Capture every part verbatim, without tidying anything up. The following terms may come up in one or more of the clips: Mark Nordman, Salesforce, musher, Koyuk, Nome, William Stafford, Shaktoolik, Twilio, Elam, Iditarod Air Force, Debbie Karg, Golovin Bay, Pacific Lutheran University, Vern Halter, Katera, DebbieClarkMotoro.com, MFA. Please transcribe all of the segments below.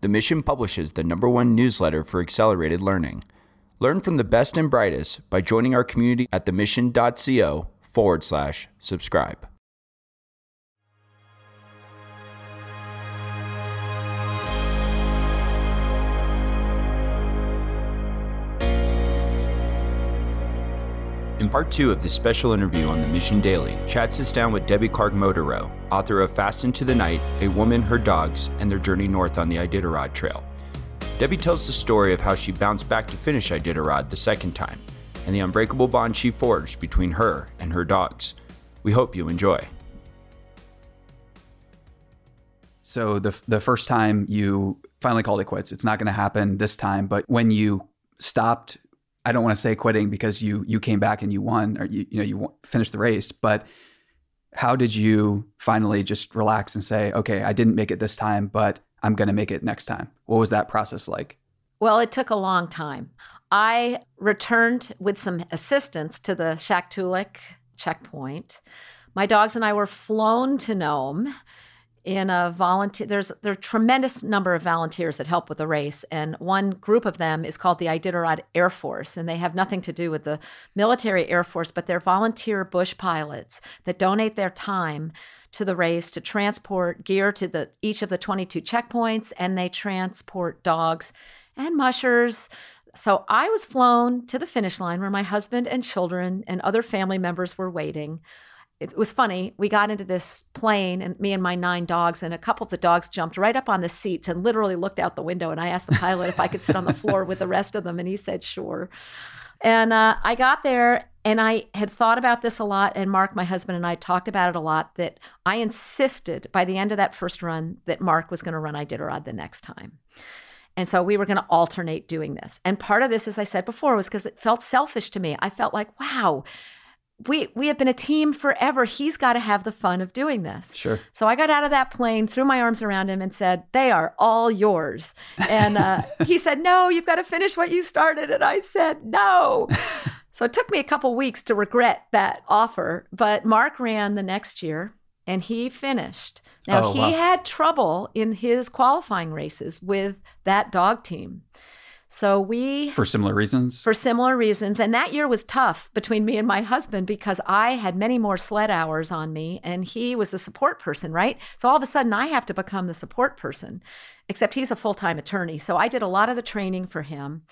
The mission publishes the number one newsletter for accelerated learning. Learn from the best and brightest by joining our community at themission.co forward slash subscribe. In part two of this special interview on The Mission Daily, Chad sits down with Debbie Karg-Motoro, author of Fast Into the Night, A Woman, Her Dogs, and Their Journey North on the Iditarod Trail. Debbie tells the story of how she bounced back to finish Iditarod the second time, and the unbreakable bond she forged between her and her dogs. We hope you enjoy. So the, the first time you finally called it quits, it's not going to happen this time, but when you stopped, I don't want to say quitting because you you came back and you won, or you, you know, you finished the race, but how did you finally just relax and say, okay, I didn't make it this time, but I'm going to make it next time? What was that process like? Well, it took a long time. I returned with some assistance to the Shaktoolik checkpoint. My dogs and I were flown to Nome in a volunteer, there's there are a tremendous number of volunteers that help with the race. And one group of them is called the Iditarod Air Force. And they have nothing to do with the military Air Force, but they're volunteer bush pilots that donate their time to the race to transport gear to the each of the twenty-two checkpoints. And they transport dogs and mushers. So I was flown to the finish line where my husband and children and other family members were waiting. It was funny. We got into this plane, and me and my nine dogs, and a couple of the dogs jumped right up on the seats and literally looked out the window. And I asked the pilot if I could sit on the floor with the rest of them, and he said, sure. And uh, I got there, and I had thought about this a lot, and Mark, my husband, and I talked about it a lot, that I insisted by the end of that first run that Mark was going to run Iditarod the next time. And so we were going to alternate doing this. And part of this, as I said before, was because it felt selfish to me. I felt like, wow, We we have been a team forever. He's got to have the fun of doing this. Sure. So I got out of that plane, threw my arms around him and said, they are all yours. And uh, he said, no, you've got to finish what you started. And I said, no. So it took me a couple weeks to regret that offer. But Mark ran the next year and he finished. Now, oh, he wow. had trouble in his qualifying races with that dog team. So we... For similar reasons? For similar reasons. And that year was tough between me and my husband because I had many more sled hours on me and he was the support person, right? So all of a sudden I have to become the support person, except he's a full-time attorney. So I did a lot of the training for him.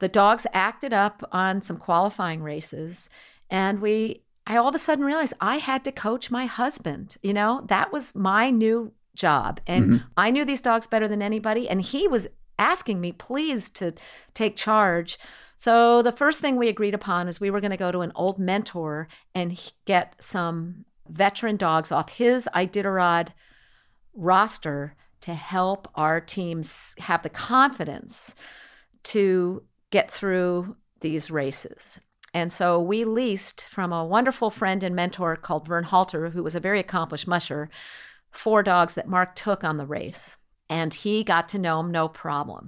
The dogs acted up on some qualifying races and we... I all of a sudden realized I had to coach my husband. You know, that was my new job. And mm-hmm. I knew these dogs better than anybody and he was... asking me, please, to take charge. So the first thing we agreed upon is we were going to go to an old mentor and get some veteran dogs off his Iditarod roster to help our teams have the confidence to get through these races. And so we leased from a wonderful friend and mentor called Vern Halter, who was a very accomplished musher, four dogs that Mark took on the race. And he got to know him, no problem.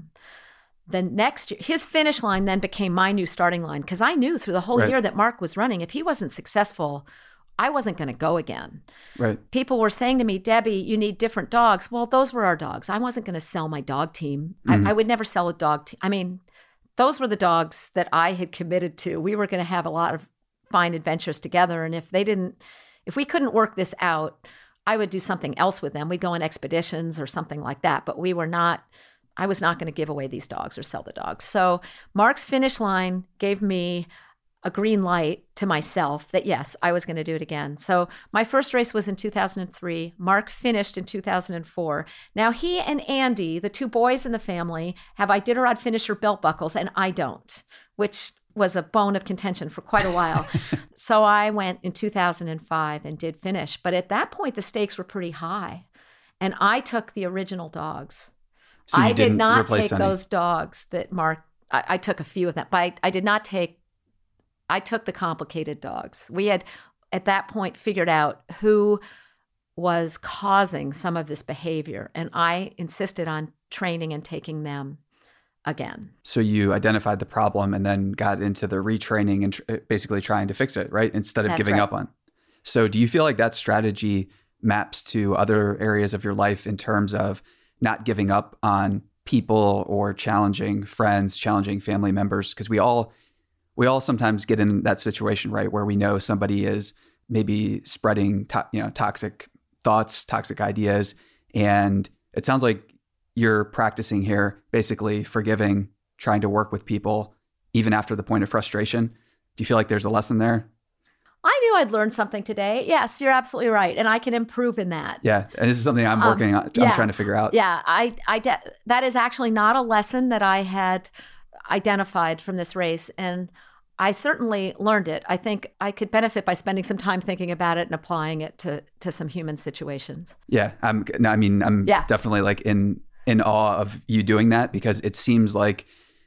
The next year, his finish line then became my new starting line because I knew through the whole right. year that Mark was running, if he wasn't successful, I wasn't going to go again. Right. People were saying to me, Debbie, you need different dogs. Well, those were our dogs. I wasn't going to sell my dog team. Mm-hmm. I, I would never sell a dog team. I mean, those were the dogs that I had committed to. We were going to have a lot of fine adventures together. And if they didn't, if we couldn't work this out, I would do something else with them. We'd go on expeditions or something like that, but we were not, I was not going to give away these dogs or sell the dogs. So Mark's finish line gave me a green light to myself that yes, I was going to do it again. So my first race was in two thousand three. Mark finished in two thousand four. Now he and Andy, the two boys in the family, have Iditarod finisher belt buckles and I don't, which was a bone of contention for quite a while. So I went in two thousand five and did finish. But at that point, the stakes were pretty high. And I took the original dogs. So I did not take any. Those dogs that Mark, I, I took a few of them, but I, I did not take, I took the complicated dogs. We had at that point figured out who was causing some of this behavior. And I insisted on training and taking them again. So you identified the problem and then got into the retraining and tr- basically trying to fix it, right? Instead of that's giving right. up on. So do you feel like that strategy maps to other areas of your life in terms of not giving up on people or challenging friends, challenging family members, because we all we all sometimes get in that situation, right, where we know somebody is maybe spreading to, you know, toxic thoughts, toxic ideas, and it sounds like you're practicing here, basically forgiving, trying to work with people even after the point of frustration. Do you feel like there's a lesson there? I knew I'd learned something today. Yes, you're absolutely right. And I can improve in that. Yeah. And this is something I'm working um, on. Yeah, I'm trying to figure out. Yeah. I, I de- that is actually not a lesson that I had identified from this race. And I certainly learned it. I think I could benefit by spending some time thinking about it and applying it to, to some human situations. Yeah. I'm, I mean, I'm yeah. definitely like in, in awe of you doing that, because it seems like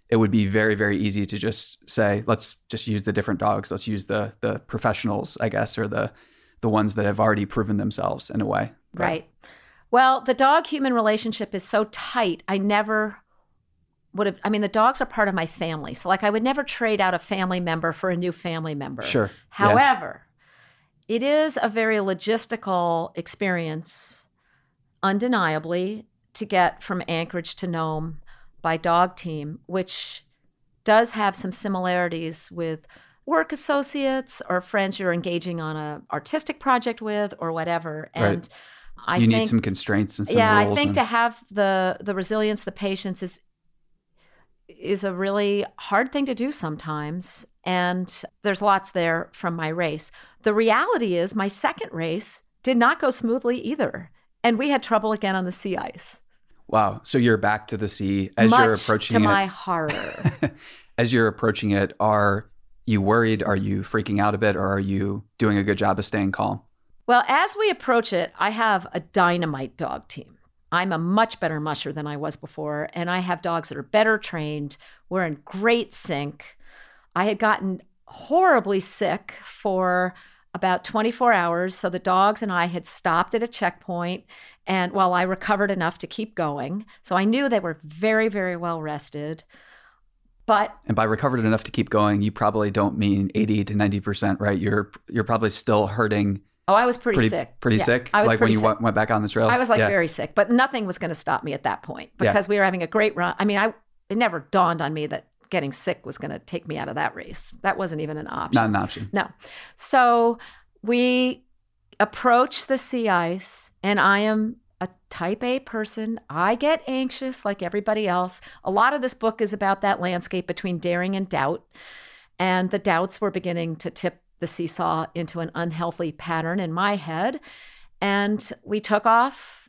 it would be very, very easy to just say, let's just use the different dogs. Let's use the the professionals, I guess, or the the ones that have already proven themselves in a way. But... Right. Well, the dog-human relationship is so tight. I never would have, I mean, the dogs are part of my family. So like I would never trade out a family member for a new family member. Sure. However, yeah. It is a very logistical experience, undeniably, to get from Anchorage to Nome by dog team, which does have some similarities with work associates or friends you're engaging on a artistic project with or whatever. And right. I you think, need some constraints and some yeah, rules. Yeah, I think and... to have the the resilience, the patience is is a really hard thing to do sometimes. And there's lots there from my race. The reality is my second race did not go smoothly either. And we had trouble again on the sea ice. Wow. So you're back to the sea as Much you're approaching it. to my it, horror. As you're approaching it, are you worried? Are you freaking out a bit? Or are you doing a good job of staying calm? Well, as we approach it, I have a dynamite dog team. I'm a much better musher than I was before. And I have dogs that are better trained. We're in great sync. I had gotten horribly sick for about twenty-four hours. So the dogs and I had stopped at a checkpoint, and while well, I recovered enough to keep going. So I knew they were very, very well rested. But and by recovered enough to keep going, you probably don't mean eighty to ninety percent, right? You're you're probably still hurting. Oh, I was pretty, pretty sick. Pretty yeah, sick? I was like pretty when you sick. W- went back on the trail? I was like yeah. very sick, but nothing was going to stop me at that point because yeah. we were having a great run. I mean, I it never dawned on me that getting sick was going to take me out of that race. That wasn't even an option. Not an option. No. So we approach the sea ice, and I am a type A person. I get anxious like everybody else. A lot of this book is about that landscape between daring and doubt. And the doubts were beginning to tip the seesaw into an unhealthy pattern in my head. And we took off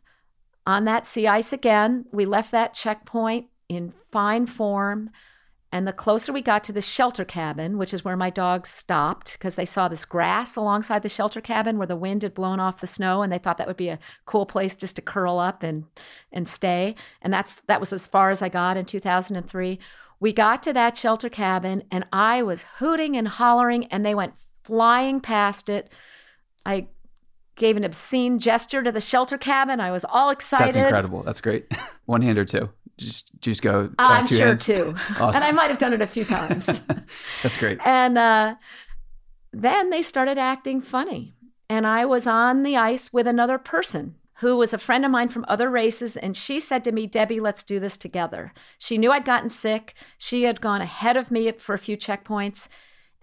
on that sea ice again. We left that checkpoint in fine form. And the closer we got to the shelter cabin, which is where my dogs stopped, because they saw this grass alongside the shelter cabin where the wind had blown off the snow, and they thought that would be a cool place just to curl up and and stay. And that's that was as far as I got in two thousand three. We got to that shelter cabin, and I was hooting and hollering, and they went flying past it. I gave an obscene gesture to the shelter cabin. I was all excited. That's incredible. That's great. One hand or two. Just, just go. Uh, I'm two sure hands. too, awesome. And I might have done it a few times. That's great. And uh, then they started acting funny, and I was on the ice with another person who was a friend of mine from other races, and she said to me, "Debbie, let's do this together." She knew I'd gotten sick. She had gone ahead of me for a few checkpoints,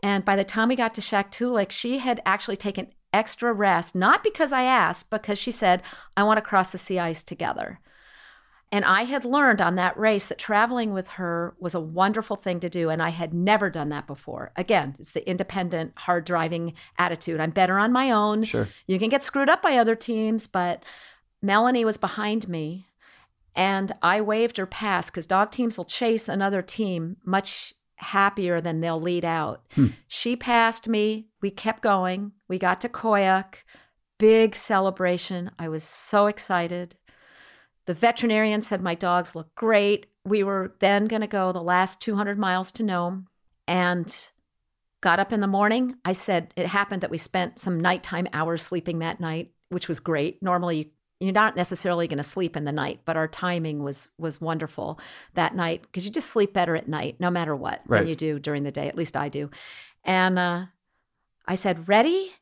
and by the time we got to Shaktoolik, she had actually taken extra rest, not because I asked, because she said, "I want to cross the sea ice together." And I had learned on that race that traveling with her was a wonderful thing to do, and I had never done that before. Again, it's the independent, hard-driving attitude. I'm better on my own. Sure. You can get screwed up by other teams, but Melanie was behind me, and I waved her past because dog teams will chase another team much happier than they'll lead out. Hmm. She passed me. We kept going. We got to Koyuk. Big celebration. I was so excited. The veterinarian said my dogs look great. We were then going to go the last two hundred miles to Nome, and got up in the morning. I said it happened that we spent some nighttime hours sleeping that night, which was great. Normally, you're not necessarily going to sleep in the night, but our timing was was wonderful that night because you just sleep better at night, no matter what, right, than you do during the day. At least I do. And uh, I said, "Ready?"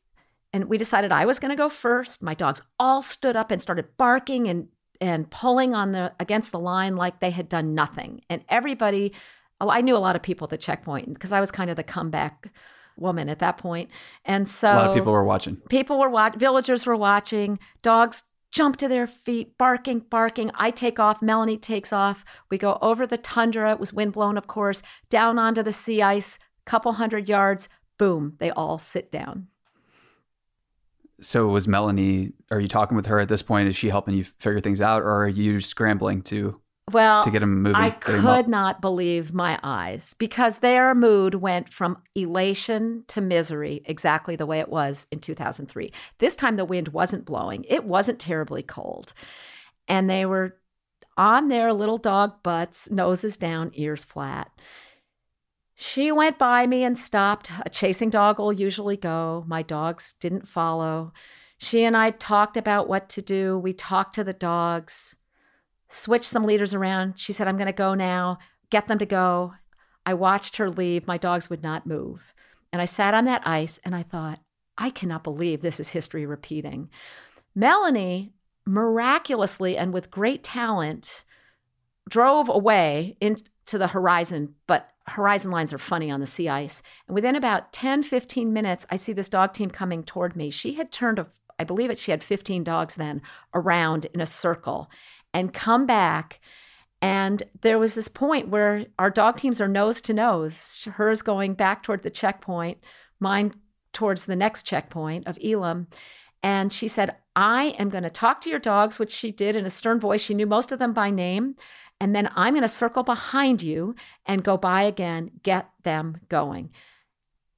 And we decided I was going to go first. My dogs all stood up and started barking and and pulling on the against the line like they had done nothing. And everybody, I knew a lot of people at the checkpoint because I was kind of the comeback woman at that point. And so a lot of people were watching. People were watching. Villagers were watching. Dogs jump to their feet, barking, barking. I take off. Melanie takes off. We go over the tundra. It was windblown, of course, down onto the sea ice, couple hundred yards. Boom. They all sit down. So was Melanie, are you talking with her at this point? Is she helping you figure things out, or are you scrambling to, well, to get them moving? I could not believe my eyes, because their mood went from elation to misery, exactly the way it was in two thousand three. This time the wind wasn't blowing. It wasn't terribly cold. And they were on their little dog butts, noses down, ears flat. She went by me and stopped. A chasing dog will usually go. My dogs didn't follow. She and I talked about what to do. We talked to the dogs, switched some leaders around. She said, I'm going to go now, get them to go. I watched her leave. My dogs would not move. And I sat on that ice and I thought, I cannot believe this is history repeating. Melanie miraculously and with great talent drove away into the horizon, but horizon lines are funny on the sea ice. And within about ten, fifteen minutes, I see this dog team coming toward me. She had turned, a, I believe it, she had fifteen dogs then around in a circle and come back. And there was this point where our dog teams are nose to nose, hers going back toward the checkpoint, mine towards the next checkpoint of Elam. And she said, I am going to talk to your dogs, which she did in a stern voice. She knew most of them by name. And then I'm going to circle behind you and go by again, get them going.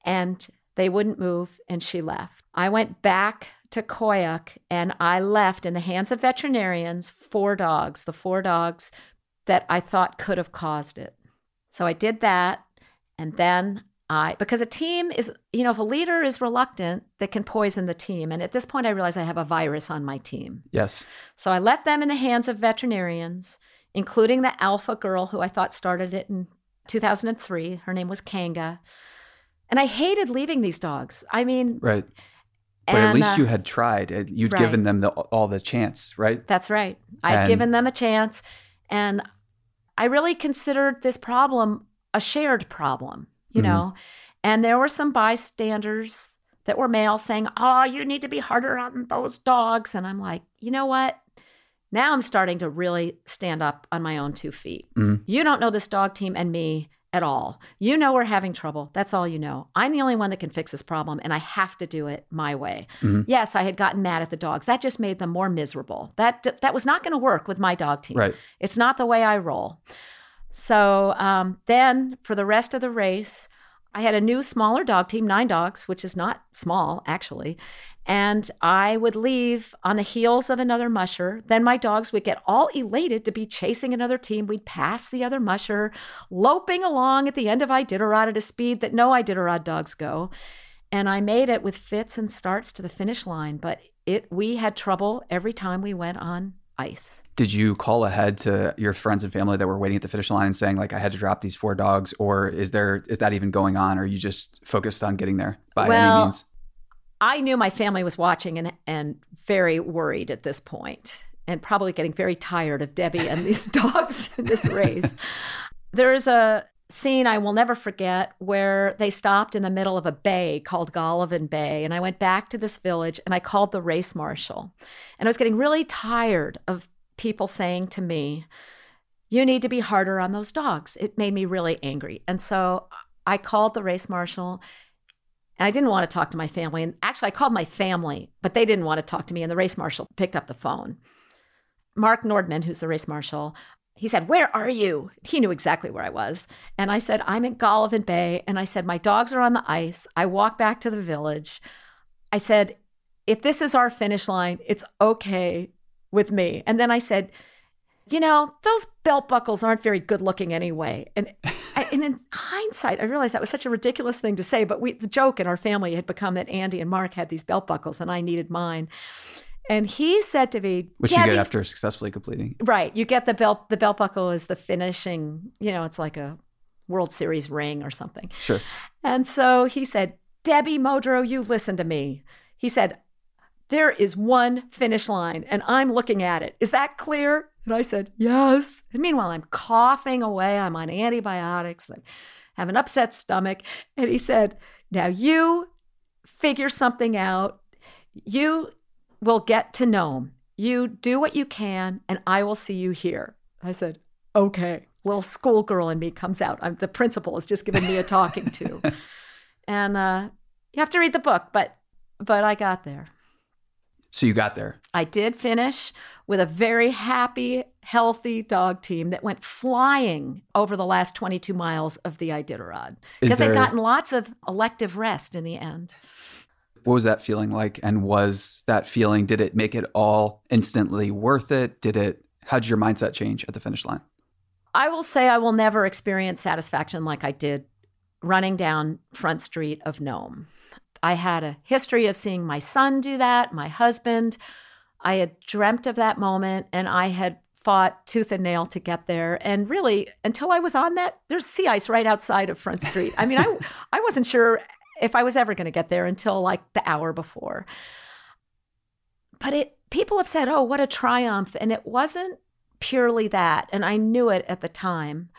And they wouldn't move, and she left. I went back to Koyuk, and I left in the hands of veterinarians four dogs, the four dogs that I thought could have caused it. So I did that, and then I, because a team is, you know, if a leader is reluctant, that can poison the team. And at this point, I realized I have a virus on my team. Yes. So I left them in the hands of veterinarians, including the alpha girl who I thought started it in two thousand three. Her name was Kanga. And I hated leaving these dogs. I mean... Right. But and, at least uh, you had tried. You'd right. given them the, all the chance, right? That's right. I'd and, given them a chance. And I really considered this problem a shared problem, you mm-hmm. know? And there were some bystanders that were male saying, oh, you need to be harder on those dogs. And I'm like, you know what? Now I'm starting to really stand up on my own two feet. Mm-hmm. You don't know this dog team and me at all. You know we're having trouble. That's all you know. I'm the only one that can fix this problem, and I have to do it my way. Mm-hmm. Yes, I had gotten mad at the dogs. That just made them more miserable. That that was not going to work with my dog team. Right. It's not the way I roll. So um, then for the rest of the race, I had a new smaller dog team, nine dogs, which is not small, actually. And I would leave on the heels of another musher. Then my dogs would get all elated to be chasing another team. We'd pass the other musher, loping along at the end of Iditarod at a speed that no Iditarod dogs go. And I made it with fits and starts to the finish line. But it we had trouble every time we went on ice. Did you call ahead to your friends and family that were waiting at the finish line saying, like, I had to drop these four dogs? Or is there is that even going on? Or are you just focused on getting there by well, any means? I knew my family was watching and and very worried at this point, and probably getting very tired of Debbie and these dogs in this race. There is a scene I will never forget where they stopped in the middle of a bay called Golovin Bay, and I went back to this village and I called the race marshal. And I was getting really tired of people saying to me, you need to be harder on those dogs. It made me really angry. And so I called the race marshal. And I didn't want to talk to my family. And actually, I called my family, but they didn't want to talk to me. And the race marshal picked up the phone. Mark Nordman, who's the race marshal, he said, where are you? He knew exactly where I was. And I said, I'm in Golovin Bay. And I said, my dogs are on the ice. I walked back to the village. I said, if this is our finish line, it's okay with me. And then I said, you know, those belt buckles aren't very good looking anyway. And, I, and in hindsight, I realized that was such a ridiculous thing to say, but we, the joke in our family had become that Andy and Mark had these belt buckles and I needed mine. And he said to me, which you get after successfully completing. Right. You get the belt, the belt buckle is the finishing, you know, it's like a World Series ring or something. Sure. And so he said, Debbie Modrow, you listen to me. He said, There is one finish line and I'm looking at it. Is that clear? And I said, yes. And meanwhile, I'm coughing away. I'm on antibiotics. I have an upset stomach. And he said, now you figure something out. You will get to Nome. You do what you can, and I will see you here. I said, okay. Little schoolgirl in me comes out. I'm, the principal is just giving me a talking to. And uh, you have to read the book, but but I got there. So you got there. I did finish with a very happy, healthy dog team that went flying over the last twenty-two miles of the Iditarod. Because there... they'd gotten lots of elective rest in the end. What was that feeling like? And was that feeling, did it make it all instantly worth it? Did it, how did your mindset change at the finish line? I will say I will never experience satisfaction like I did running down Front Street of Nome. I had a history of seeing my son do that, my husband. I had dreamt of that moment, and I had fought tooth and nail to get there. And really, until I was on that, there's sea ice right outside of Front Street. I mean, I I wasn't sure if I was ever going to get there until like the hour before. But it people have said, oh, what a triumph. And it wasn't purely that. And I knew it at the time.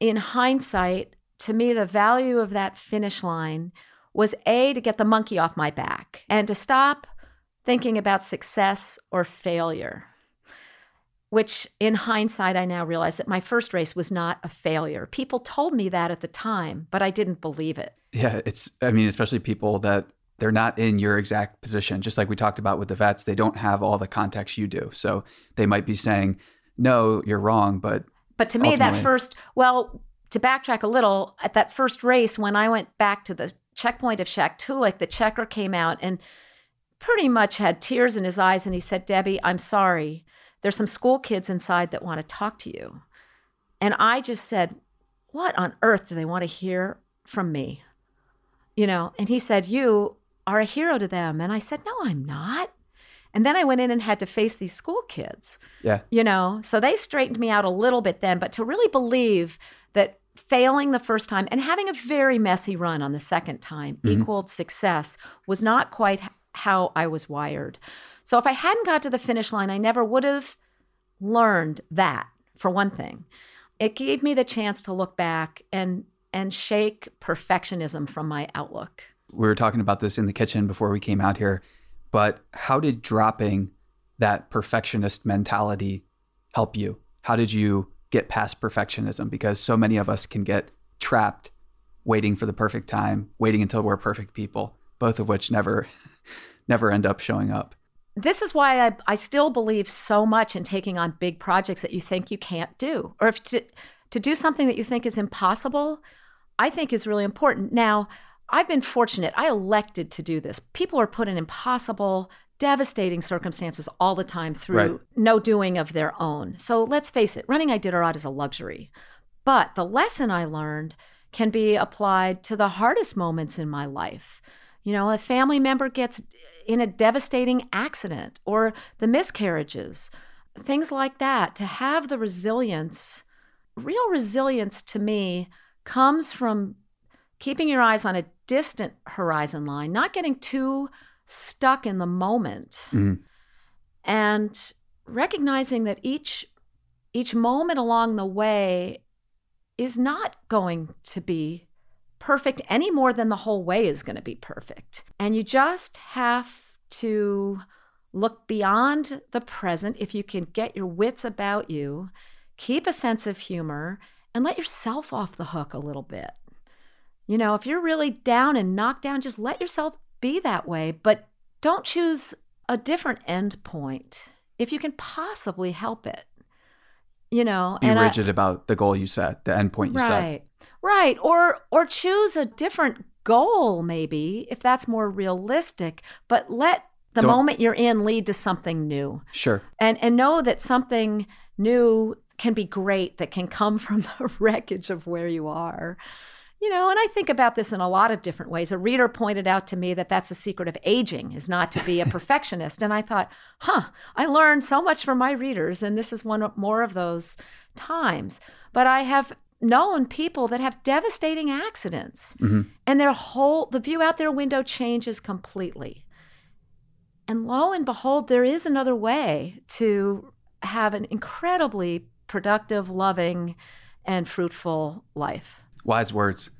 In hindsight, to me, the value of that finish line was A, to get the monkey off my back and to stop thinking about success or failure, which in hindsight, I now realize that my first race was not a failure. People told me that at the time, but I didn't believe it. Yeah, it's, I mean, especially people that they're not in your exact position. Just like we talked about with the vets, they don't have all the context you do. So they might be saying, no, you're wrong, but But to me, that first, well, to backtrack a little, at that first race, when I went back to the checkpoint of Shaktoolik, the checker came out and pretty much had tears in his eyes. And he said, Debbie, I'm sorry. There's some school kids inside that want to talk to you. And I just said, what on earth do they want to hear from me? You know, and he said, you are a hero to them. And I said, no, I'm not. And then I went in and had to face these school kids. Yeah. You know, so they straightened me out a little bit then, but to really believe that failing the first time and having a very messy run on the second time mm-hmm. equaled success was not quite how I was wired. So if I hadn't got to the finish line, I never would have learned that, for one thing. It gave me the chance to look back and and shake perfectionism from my outlook. We were talking about this in the kitchen before we came out here, but how did dropping that perfectionist mentality help you? How did you get past perfectionism? Because so many of us can get trapped waiting for the perfect time, waiting until we're perfect people, both of which never never end up showing up. This is why I, I still believe so much in taking on big projects that you think you can't do, or if to, to do something that you think is impossible, I think is really important. Now, I've been fortunate. I elected to do this. People are put in impossible, devastating circumstances all the time through right. no doing of their own. So let's face it, running Iditarod is a luxury. But the lesson I learned can be applied to the hardest moments in my life. You know, a family member gets in a devastating accident or the miscarriages, things like that. To have the resilience, real resilience to me comes from keeping your eyes on a distant horizon line, not getting too stuck in the moment mm. and recognizing that each each moment along the way is not going to be perfect any more than the whole way is going to be perfect. And you just have to look beyond the present if you can get your wits about you, keep a sense of humor, and let yourself off the hook a little bit. You know, if you're really down and knocked down, just let yourself be that way, but don't choose a different end point if you can possibly help it, you know. Be and rigid I, about the goal you set, the end point you right, set. Right, right. Or, or choose a different goal maybe if that's more realistic, but let the don't, moment you're in lead to something new. Sure. And, and know that something new can be great that can come from the wreckage of where you are. You know, and I think about this in a lot of different ways. A reader pointed out to me that that's the secret of aging, is not to be a perfectionist. And I thought, huh, I learned so much from my readers, and this is one more of those times. But I have known people that have devastating accidents, mm-hmm. and their whole, the view out their window changes completely. And lo and behold, there is another way to have an incredibly productive, loving, and fruitful life. Wise words.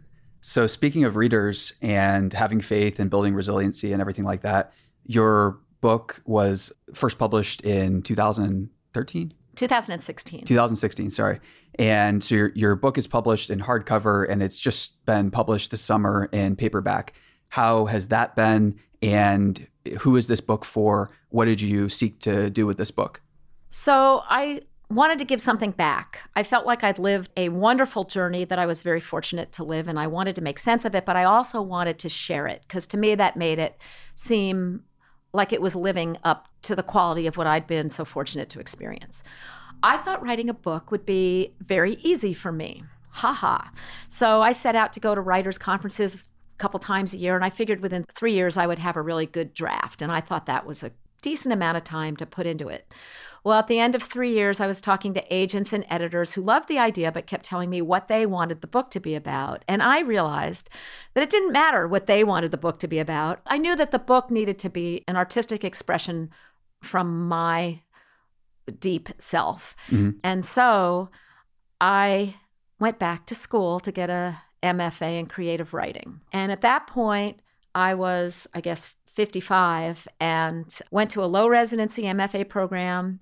So speaking of readers and having faith and building resiliency and everything like that, your book was first published in two thousand thirteen? twenty sixteen. twenty sixteen, sorry. And so your, your book is published in hardcover, and it's just been published this summer in paperback. How has that been, and who is this book for? What did you seek to do with this book? So I wanted to give something back. I felt like I'd lived a wonderful journey that I was very fortunate to live, and I wanted to make sense of it, but I also wanted to share it, because to me that made it seem like it was living up to the quality of what I'd been so fortunate to experience. I thought writing a book would be very easy for me. Ha ha. So I set out to go to writers' conferences a couple times a year, and I figured within three years I would have a really good draft, and I thought that was a decent amount of time to put into it. Well, at the end of three years, I was talking to agents and editors who loved the idea but kept telling me what they wanted the book to be about. And I realized that it didn't matter what they wanted the book to be about. I knew that the book needed to be an artistic expression from my deep self. Mm-hmm. And so I went back to school to get a M F A in creative writing. And at that point, I was, I guess, fifty-five, and went to a low residency M F A program.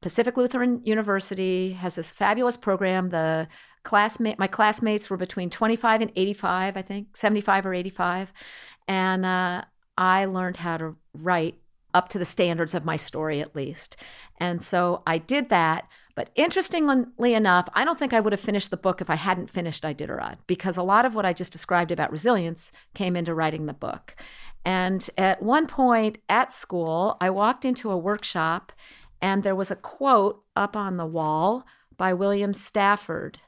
Pacific Lutheran University has this fabulous program. The classmate, my classmates were between twenty-five and eighty-five, I think, seventy-five or eighty-five. And uh, I learned how to write up to the standards of my story, at least. And so I did that. But interestingly enough, I don't think I would have finished the book if I hadn't finished Iditarod, because a lot of what I just described about resilience came into writing the book. And at one point at school, I walked into a workshop, and there was a quote up on the wall by William Stafford.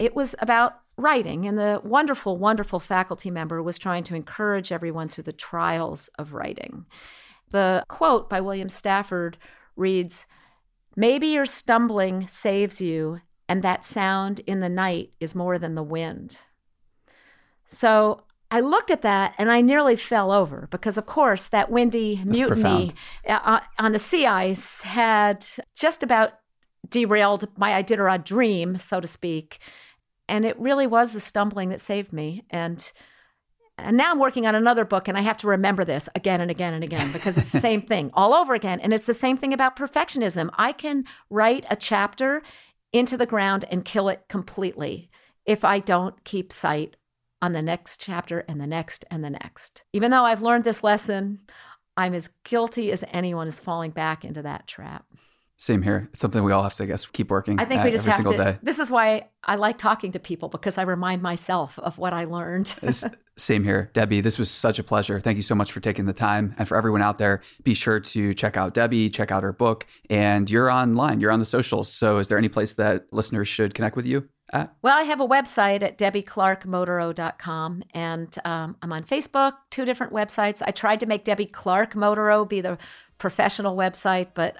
It was about writing, and the wonderful, wonderful faculty member was trying to encourage everyone through the trials of writing. The quote by William Stafford reads, "Maybe your stumbling saves you, and that sound in the night is more than the wind." So I looked at that and I nearly fell over, because of course that windy That's mutiny profound. On the sea ice had just about derailed my Iditarod dream, so to speak. And it really was the stumbling that saved me. And and now I'm working on another book, and I have to remember this again and again and again, because it's the same thing all over again. And it's the same thing about perfectionism. I can write a chapter into the ground and kill it completely if I don't keep sight on the next chapter and the next and the next. Even though I've learned this lesson, I'm as guilty as anyone is falling back into that trap. Same here. It's something we all have to, I guess, keep working I think we just every have single to, day. This is why I like talking to people, because I remind myself of what I learned. Same here. Debbie, this was such a pleasure. Thank you so much for taking the time. And for everyone out there, be sure to check out Debbie, check out her book. And you're online, you're on the socials. So is there any place that listeners should connect with you? Uh, well, I have a website at Debbie Clark Motoro dot com, and um, I'm on Facebook, two different websites. I tried to make Debbie Clark Motoro be the professional website, but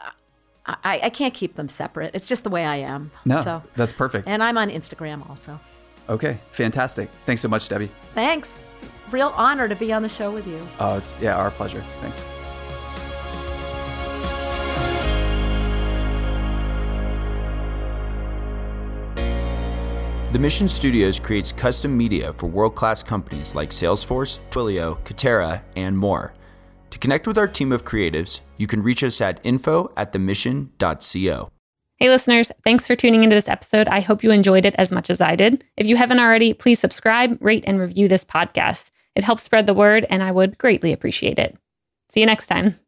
I, I can't keep them separate. It's just the way I am. No, so, that's perfect. And I'm on Instagram also. Okay, fantastic. Thanks so much, Debbie. Thanks. It's a real honor to be on the show with you. Oh, it's, yeah, our pleasure. Thanks. The Mission Studios creates custom media for world-class companies like Salesforce, Twilio, Katera, and more. To connect with our team of creatives, you can reach us at info at the mission dot co. Hey listeners, thanks for tuning into this episode. I hope you enjoyed it as much as I did. If you haven't already, please subscribe, rate, and review this podcast. It helps spread the word, and I would greatly appreciate it. See you next time.